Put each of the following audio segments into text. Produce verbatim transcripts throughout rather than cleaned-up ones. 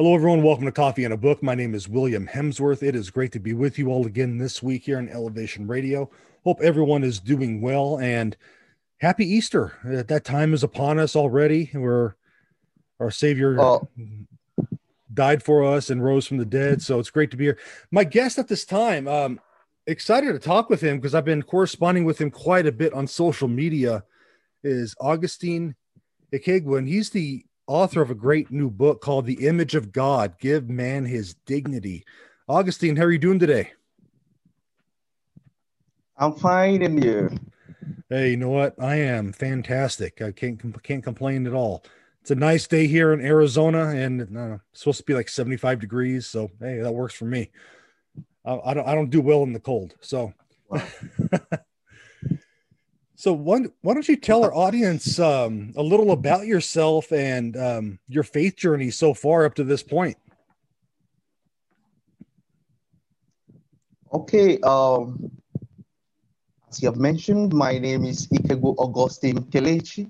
Hello, everyone. Welcome to Coffee and a Book. My name is William Hemsworth. It is great to be with you all again this week here on Elevation Radio. Hope everyone is doing well and happy Easter. That time is upon us already. We're, our Savior oh. died for us and rose from the dead, so it's great to be here. My guest at this time, um, excited to talk with him because I've been corresponding with him quite a bit on social media, is Augustine Ikeguen. He's the author of a great new book called The Image of God, Give Man His Dignity. Augustine, how are you doing today? I'm fine, and you? Hey, you know what? I am fantastic. I can't can't complain at all. It's a nice day here in Arizona, and uh, it's supposed to be like seventy-five degrees, so hey, that works for me. I, I don't I don't do well in the cold, so. Wow. So one, why don't you tell our audience um, a little about yourself and um, your faith journey so far up to this point? Okay. Um, as you have mentioned, my name is Ikego Augustine Kelechi.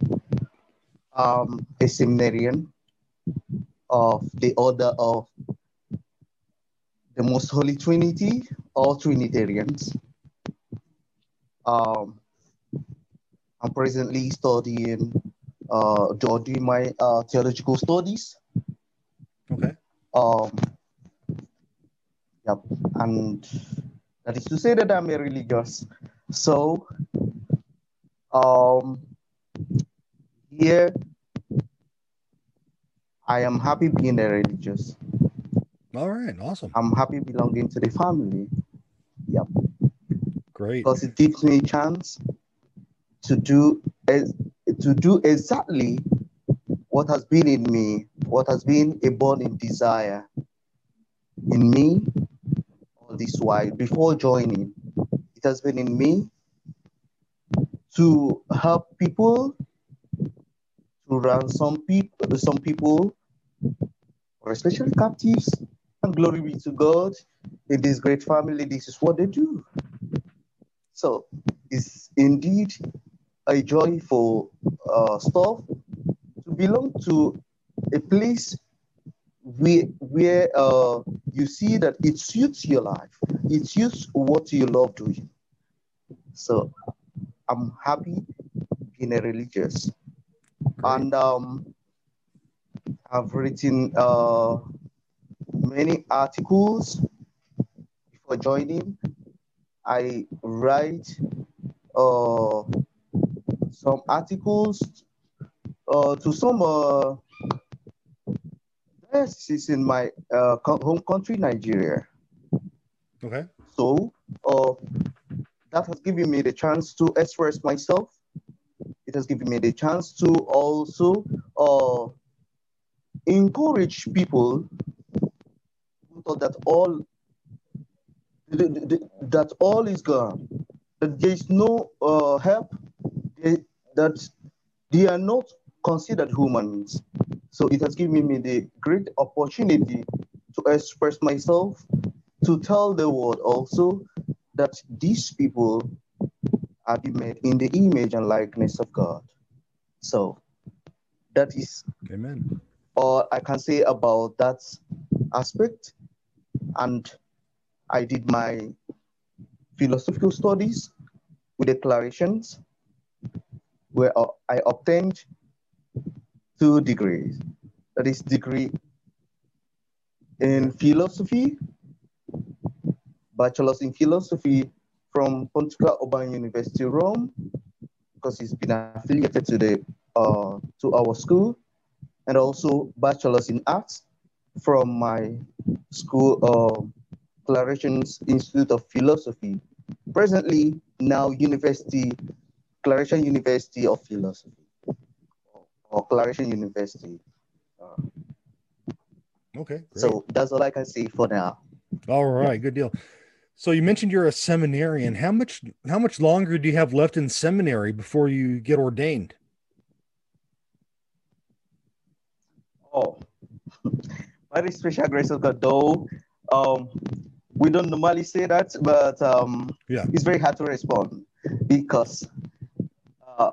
Um, a seminarian of the Order of the Most Holy Trinity, or Trinitarians. Um, I'm presently studying, uh, doing my uh, theological studies. Okay. Um. Yep. And that is to say that I'm a religious. So, um, here I am happy being a religious. All right. Awesome. I'm happy belonging to the family. Yep. Great. Because it gives me a chance to do as to do exactly what has been in me, what has been a burning desire in me all this while before joining. It has been in me to help people, to ransom people, some people, or especially captives. And glory be to God, in this great family, this is what they do. So it's indeed a joyful uh, stuff to belong to a place where, where uh, you see that it suits your life, it suits what you love doing. So I'm happy being a religious. And um, I've written uh, many articles before joining. I write uh, some articles uh, to some uh, dioceses in my uh, home country, Nigeria. Okay. So uh, that has given me the chance to express myself. It has given me the chance to also uh, encourage people who thought that all that all is gone, that there is no uh, help, they, that they are not considered humans. So it has given me the great opportunity to express myself, to tell the world also that these people are made in the image and likeness of God. So that is Amen. all I can say about that aspect. And I did my philosophical studies with the Claretians, where I obtained two degrees. That is, degree in philosophy, bachelor's in philosophy from Pontifical Urban University, Rome, because it's been affiliated to the uh, to our school, and also bachelor's in arts from my school. Uh, Claretian Institute of Philosophy, presently now University, Claretian University of Philosophy, or Claretian University. Okay. Great. So that's all I can say for now. All right, good deal. So you mentioned you're a seminarian. How much how much longer do you have left in seminary before you get ordained? Oh, by the special grace of God, though. Um, We don't normally say that, but um, yeah. it's very hard to respond because uh,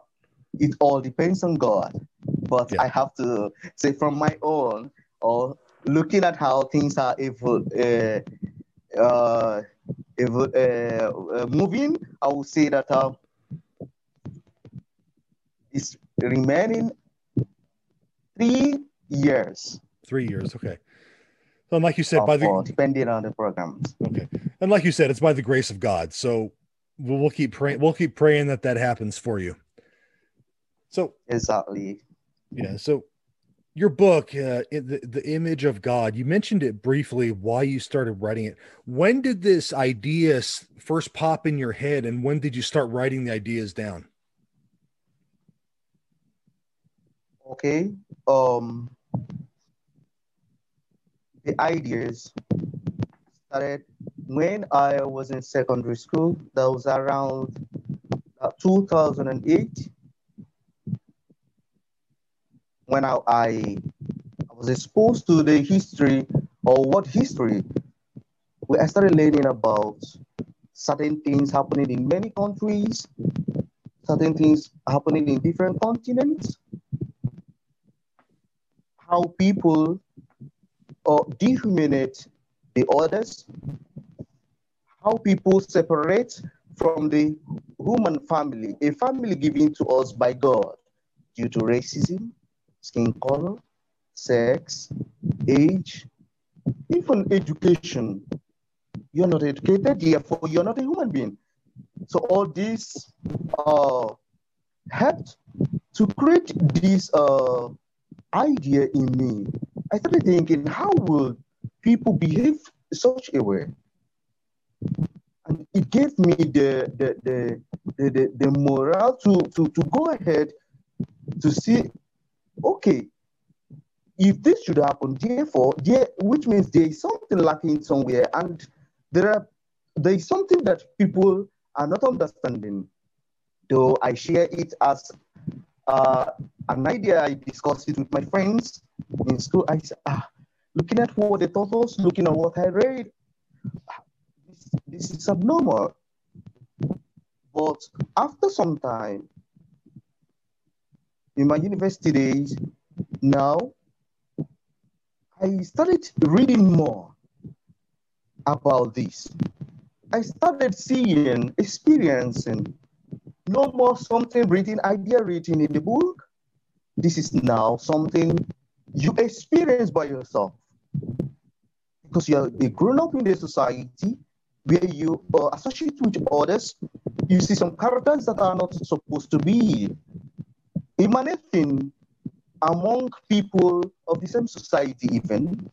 it all depends on God. But yeah. I have to say from my own, or looking at how things are evol uh, uh, evol uh, uh, moving, I would say that uh, it's remaining three years. Three years, okay. And like you said, by the depending on the programs. Okay, and like you said, it's by the grace of God. So we'll keep praying. We'll keep praying that that happens for you. So exactly. Yeah. So your book, uh, the the Image of God. You mentioned it briefly. Why you started writing it? When did this idea first pop in your head, and when did you start writing the ideas down? Okay. Um. The ideas started when I was in secondary school. That was around two thousand eight, when I, I was exposed to the history, or what history, where I started learning about certain things happening in many countries, certain things happening in different continents, how people or dehumanate the others, how people separate from the human family, a family given to us by God due to racism, skin color, sex, age, even education. You're not educated, therefore you're not a human being. So all this uh, helped to create this uh, idea in me. I started thinking, how will people behave such a way? And it gave me the the the the, the, the morale to, to, to go ahead to see, okay, if this should happen, therefore, there, which means there is something lacking somewhere, and there are there is something that people are not understanding. Though I share it as uh, an idea, I discussed it with my friends in school. I said, ah, looking at what they taught us, looking at what I read, this, this is abnormal. But after some time, in my university days, now, I started reading more about this. I started seeing, experiencing, no more something written, idea written in the book. This is now something you experience by yourself, because you are grown up in a society where you uh, associate with others. You see some characters that are not supposed to be emanating among people of the same society even.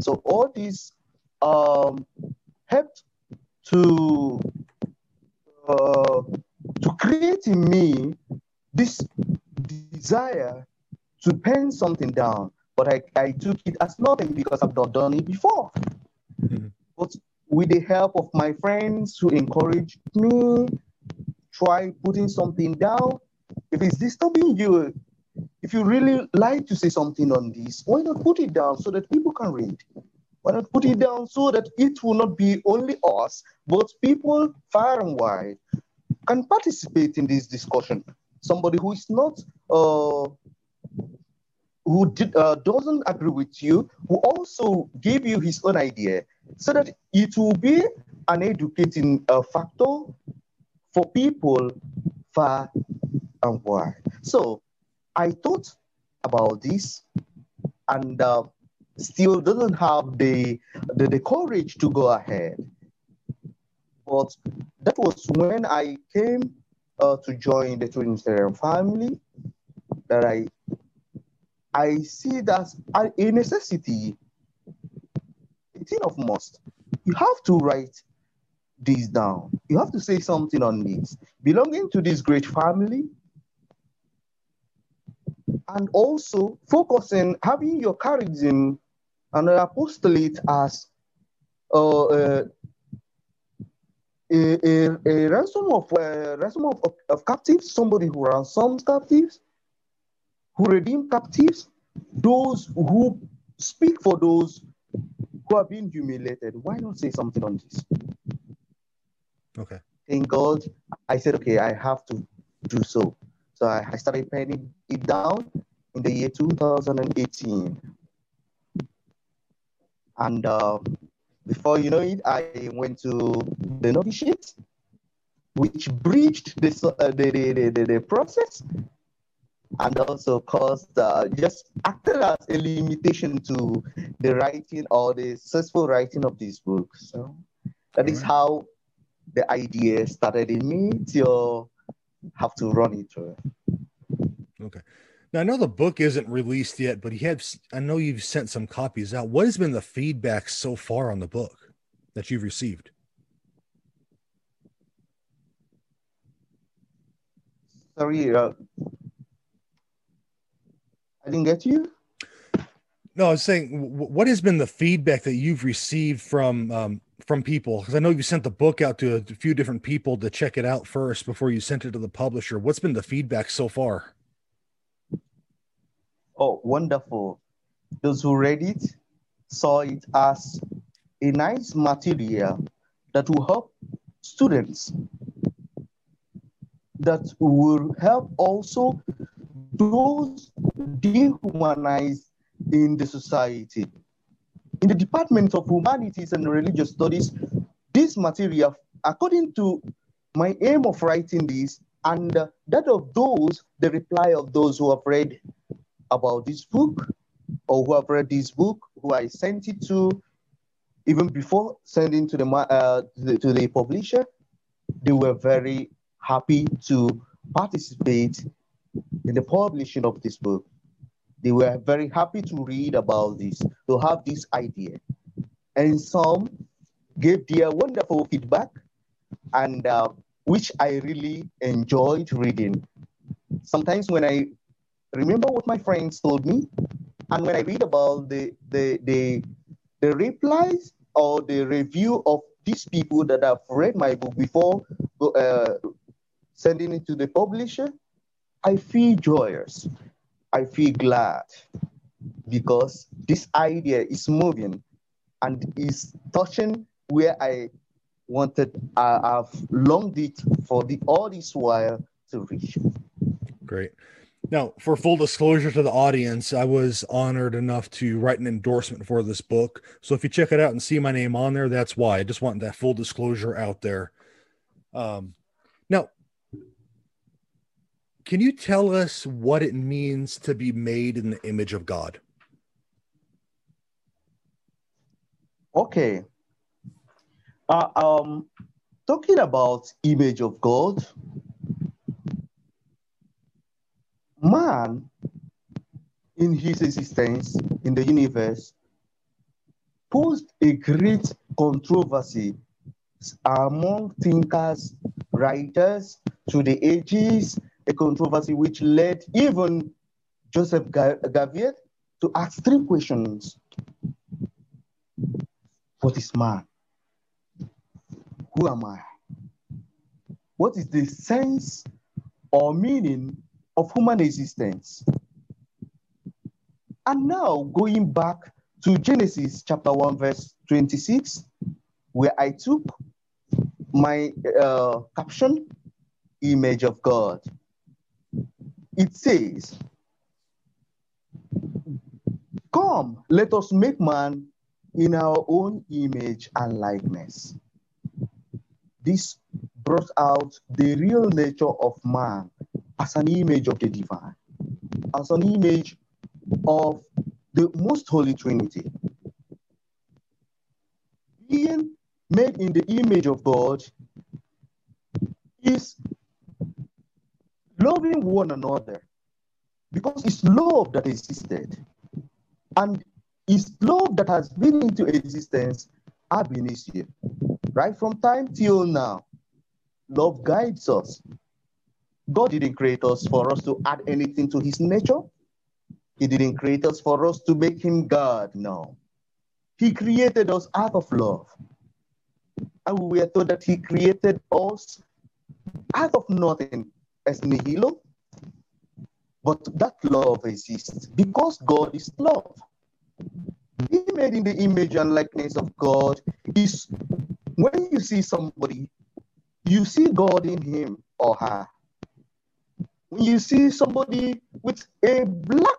So all this um, helped to uh, to create in me this desire to pen something down, but I, I took it as nothing because I've not done it before. Mm-hmm. But with the help of my friends who encouraged me, try putting something down. If it's disturbing you, if you really like to say something on this, why not put it down so that people can read? Why not put it down so that it will not be only us, but people far and wide can participate in this discussion. Somebody who is not... Uh, who did, uh, doesn't agree with you, who also give you his own idea, so that it will be an educating uh, factor for people far and wide. So I thought about this, and uh, still doesn't have the, the, the courage to go ahead. But that was when I came uh, to join the Trinitarian family, that I I see that a necessity, a thing of must. You have to write this down. You have to say something on this. Belonging to this great family, and also focusing, having your charism and apostolate as uh, uh, a, a, a ransom of uh, ransom of, of, of captives, somebody who ransoms captives, who redeem captives, those who speak for those who have been humiliated. Why not say something on this? Okay. Thank God, I said, okay, I have to do so. So I, I started penning it down in the year two thousand eighteen. And uh, before you know it, I went to the novitiate, which breached this, uh, the, the, the, the process, and also caused, uh, just acted as a limitation to the writing or the successful writing of this book. So that is how the idea started in me till have to run it through. Okay. Now, I know the book isn't released yet, but you have, I know you've sent some copies out. What has been the feedback so far on the book that you've received? Sorry, uh, I didn't get you. No, I was saying, what has been the feedback that you've received from um, from people? Because I know you sent the book out to a few different people to check it out first before you sent it to the publisher. What's been the feedback so far? Oh, wonderful. Those who read it saw it as a nice material that will help students, that will help also those dehumanized in the society. In the Department of Humanities and Religious Studies, this material, according to my aim of writing this, and that of those, the reply of those who have read about this book, or who have read this book, who I sent it to, even before sending to the, uh, to the, to the publisher, they were very happy to participate in the publishing of this book. They were very happy to read about this, to have this idea. And some gave their wonderful feedback, and uh, which I really enjoyed reading. Sometimes when I remember what my friends told me, and when I read about the, the, the, the replies or the review of these people that have read my book before uh, sending it to the publisher, I feel joyous. I feel glad because this idea is moving and is touching where I wanted, uh, I've longed it for the, all this while to reach. Great. Now, for full disclosure to the audience, I was honored enough to write an endorsement for this book. So if you check it out and see my name on there, that's why. I just want that full disclosure out there. Um, now, can you tell us what it means to be made in the image of God? Okay. Uh, um, talking about image of God, man, in his existence in the universe, posed a great controversy among thinkers, writers, through the ages, a controversy which led even Joseph Gavier to ask three questions. What is man? Who am I? What is the sense or meaning of human existence? And now going back to Genesis chapter one verse twenty-six, where I took my uh, caption, image of God. It says, "Come, let us make man in our own image and likeness." This brought out the real nature of man as an image of the divine, as an image of the Most Holy Trinity. Being made in the image of God is loving one another, because it's love that existed, and it's love that has been into existence ab initio, right from time till now. Love guides us. God didn't create us for us to add anything to his nature. He didn't create us for us to make him God, no. He created us out of love. And we are told that he created us out of nothing as nihilo. But that love exists because God is love. Being made in the image and likeness of God is when you see somebody, you see God in him or her. You see somebody with a black,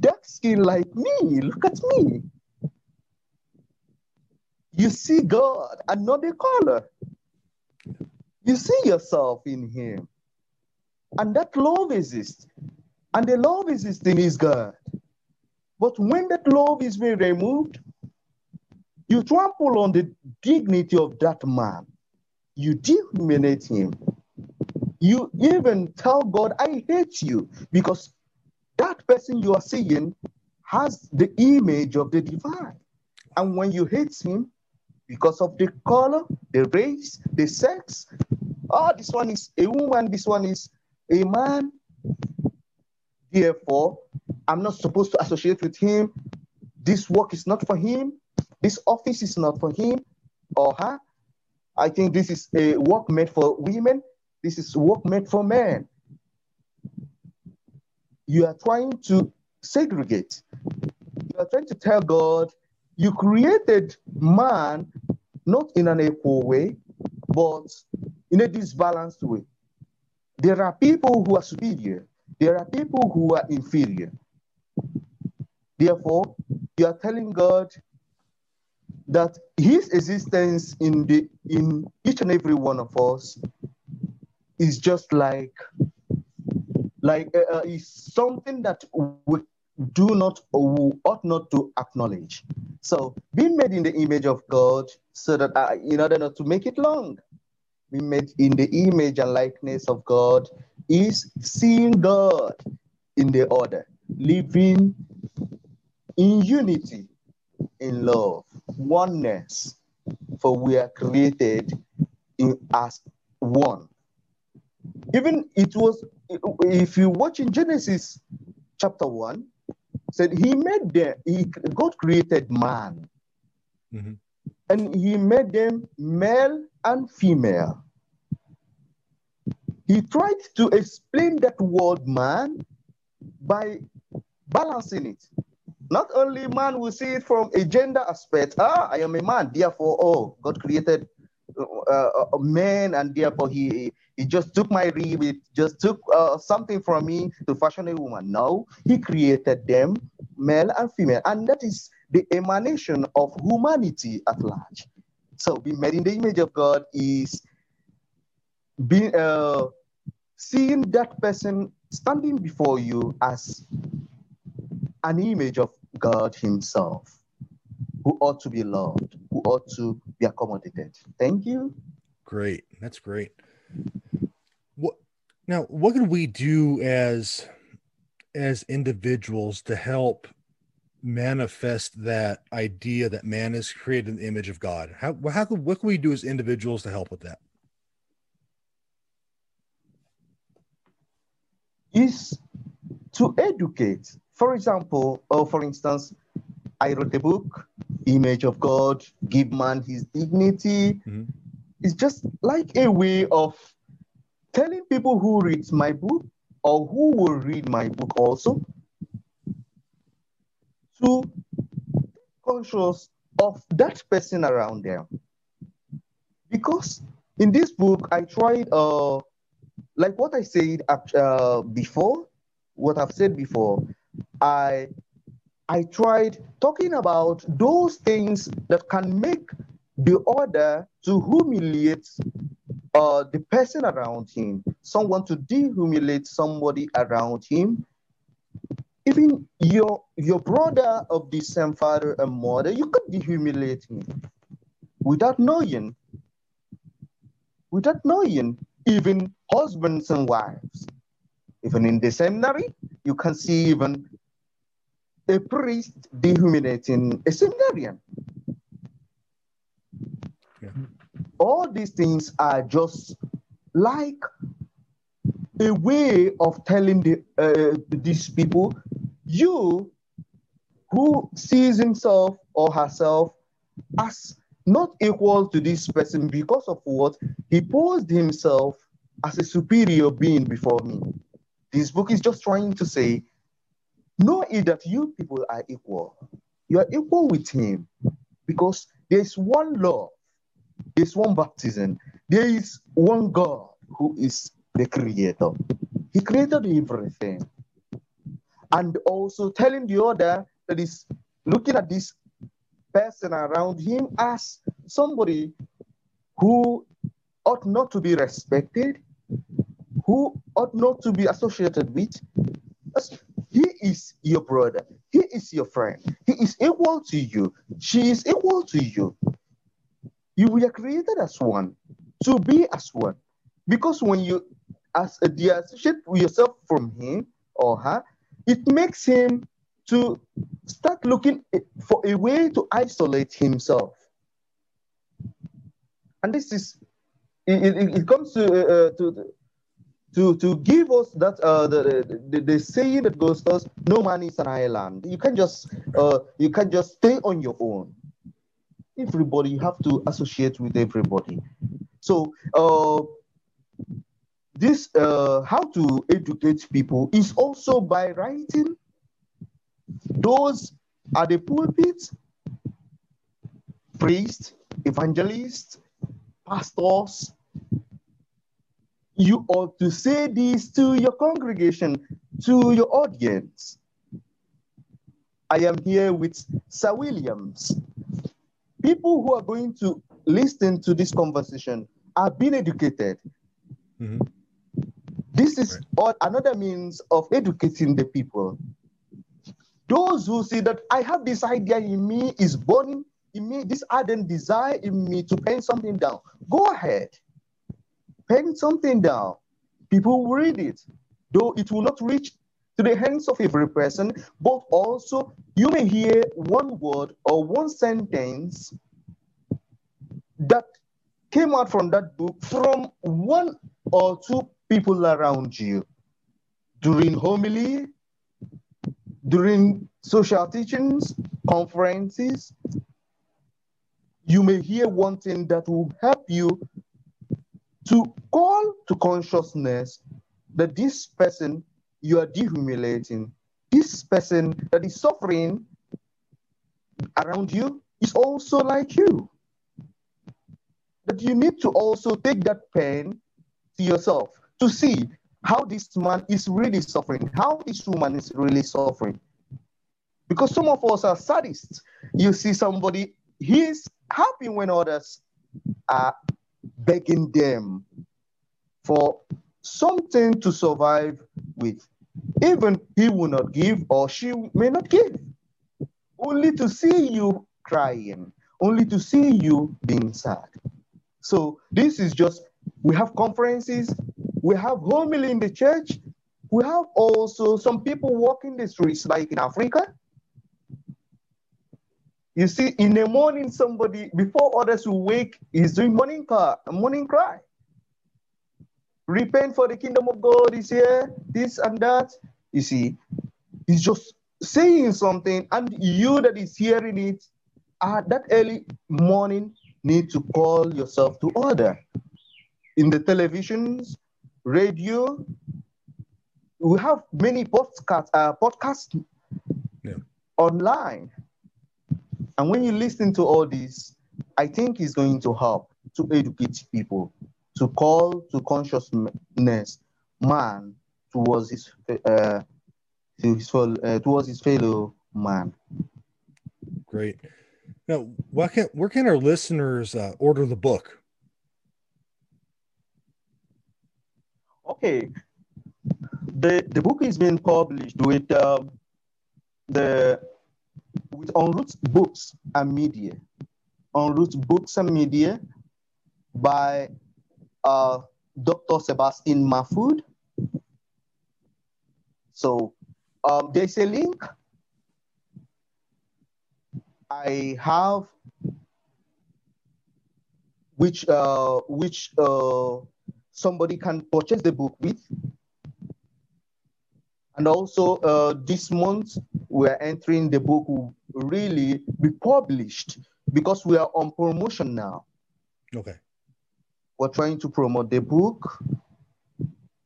dark skin like me, look at me. You see God and not the color. You see yourself in him. And that love exists. And the love existing is God. But when that love is being removed, you trample on the dignity of that man. You dehumanate him. You even tell God, I hate you, because that person you are seeing has the image of the divine. And when you hate him, because of the color, the race, the sex, oh, this one is a woman, this one is a man, therefore, I'm not supposed to associate with him. This work is not for him. This office is not for him or her. I think this is a work made for women. This is work made for men. You are trying to segregate. You are trying to tell God, you created man not in an equal way, but in a disbalanced way. There are people who are superior. There are people who are inferior. Therefore, you are telling God that his existence in the in each and every one of us is just like like uh, is something that we do not or ought not to acknowledge. So, being made in the image of God, so that I, in order not to make it long, being made in the image and likeness of God is seeing God in the order, living in unity, in love, oneness, for we are created in as one. Even it was, if you watch in Genesis chapter one, said he made them, he, God created man, mm-hmm. and he made them male and female. He tried to explain that word man by balancing it. Not only man will see it from a gender aspect, ah, I am a man, therefore, oh, God created uh, a man, and therefore he, he just took my rib, he just took uh, something from me to fashion a woman. No, he created them, male and female, and that is the emanation of humanity at large. So being made in the image of God is being, uh, seeing that person standing before you as an image of God himself, who ought to be loved, who ought to be accommodated. Thank you. Great. That's great. What, now, what can we do as, as individuals to help manifest that idea that man is created in the image of God? How, how can, what can we do as individuals to help with that? Is to educate. For example, or for instance, I wrote a book, Image of God, Give Man His Dignity. Mm-hmm. It's just like a way of telling people who reads my book or who will read my book also to be conscious of that person around them. Because in this book, I tried, uh, like what I said uh, before, what I've said before, I I tried talking about those things that can make the order to humiliate uh, the person around him, someone to dehumiliate somebody around him. Even your your brother of the same father and mother, you could dehumiliate him without knowing, without knowing, even husbands and wives. Even in the seminary, you can see even a priest dehumanizing a seminarian. Yeah. All these things are just like a way of telling the, uh, these people, you who sees himself or herself as not equal to this person because of what he posed himself as a superior being before me. This book is just trying to say, know it that you people are equal. You are equal with him because there's one love, there's one baptism, there is one God who is the creator. He created everything. And also telling the other that is looking at this person around him as somebody who ought not to be respected, who ought not to be associated with, he is your brother, he is your friend, he is equal to you, she is equal to you. You were created as one, to be as one. Because when you as a disassociate yourself from him or her, it makes him to start looking for a way to isolate himself. And this is, it, it, it comes to, uh, to, to, to give us that, uh, the, the, the saying that goes to us, no man is an island. You can't just, uh, you can't just stay on your own. Everybody, you have to associate with everybody. So uh, this, uh, how to educate people is also by writing. Those are the pulpits, priests, evangelists, pastors. You ought to say this to your congregation, to your audience. I am here with Sir Williams. People who are going to listen to this conversation are being educated. Mm-hmm. This is all, another means of educating the people. Those who see that I have this idea in me, is burning in me, this ardent desire in me to pen something down. Go ahead, pen something down. People will read it, though it will not reach to the hands of every person, but also you may hear one word or one sentence that came out from that book from one or two people around you during homily, during social teachings, conferences. You may hear one thing that will help you to call to consciousness that this person you are dehumiliating, this person that is suffering around you is also like you. That you need to also take that pain to yourself to see how this man is really suffering, how this woman is really suffering. Because some of us are sadists. You see somebody, he is happy when others are begging them for something to survive with. Even he will not give, or she may not give, only to see you crying, only to see you being sad. So this is just, we have conferences, we have homily in the church, we have also some people walking the streets, like in Africa. You see, in the morning, somebody, before others will wake, is doing morning cry, morning cry. Repent for the kingdom of God is here, this and that. You see, he's just saying something, and you that is hearing it at that early morning need to call yourself to order. In the televisions, radio, we have many podcasts, uh, podcasts yeah. online. And when you listen to all this, I think it's going to help to educate people, to call to consciousness man towards his uh, his uh, towards his fellow man. Great. Now, why can, where can our listeners uh, order the book? Okay, the the book is being published with um, the with En Route Books and Media, En Route Books and Media by Uh, Doctor Sebastian Mahfoud. So um, there's a link. I have which uh, which uh, somebody can purchase the book with. And also uh, this month we are entering the book will really be published because we are on promotion now. Okay. We're trying to promote the book,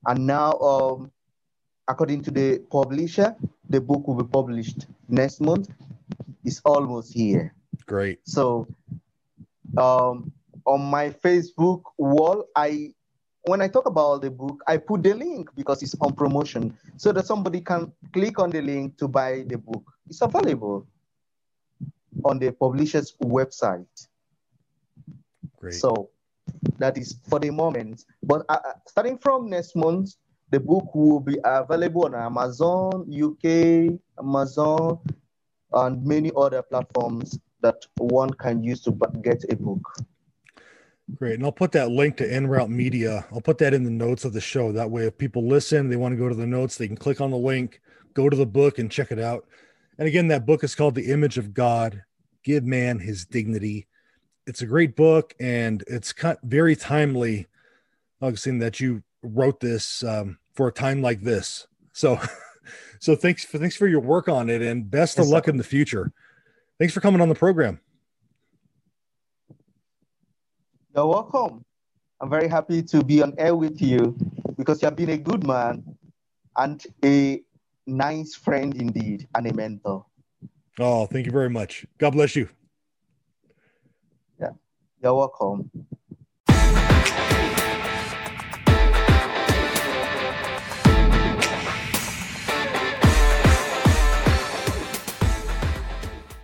and now, um, according to the publisher, the book will be published next month. It's almost here. Great. So, um, on my Facebook wall, I when I talk about the book, I put the link because it's on promotion, so that somebody can click on the link to buy the book. It's available on the publisher's website. Great. So that is for the moment. But uh, starting from next month, the book will be available on Amazon, U K, Amazon, and many other platforms that one can use to get a book. Great. And I'll put that link to En Route Media. I'll put that in the notes of the show. That way, if people listen, they want to go to the notes, they can click on the link, go to the book and check it out. And again, that book is called The Image of God, Give Man His Dignity. It's a great book, and it's very timely, Augustine, that you wrote this um, for a time like this. So, so thanks for, thanks for your work on it, and best yes, of luck sir. in the future. Thanks for coming on the program. You're welcome. I'm very happy to be on air with you, because you have been a good man and a nice friend indeed, and a mentor. Oh, thank you very much. God bless you. Yeah, you're welcome.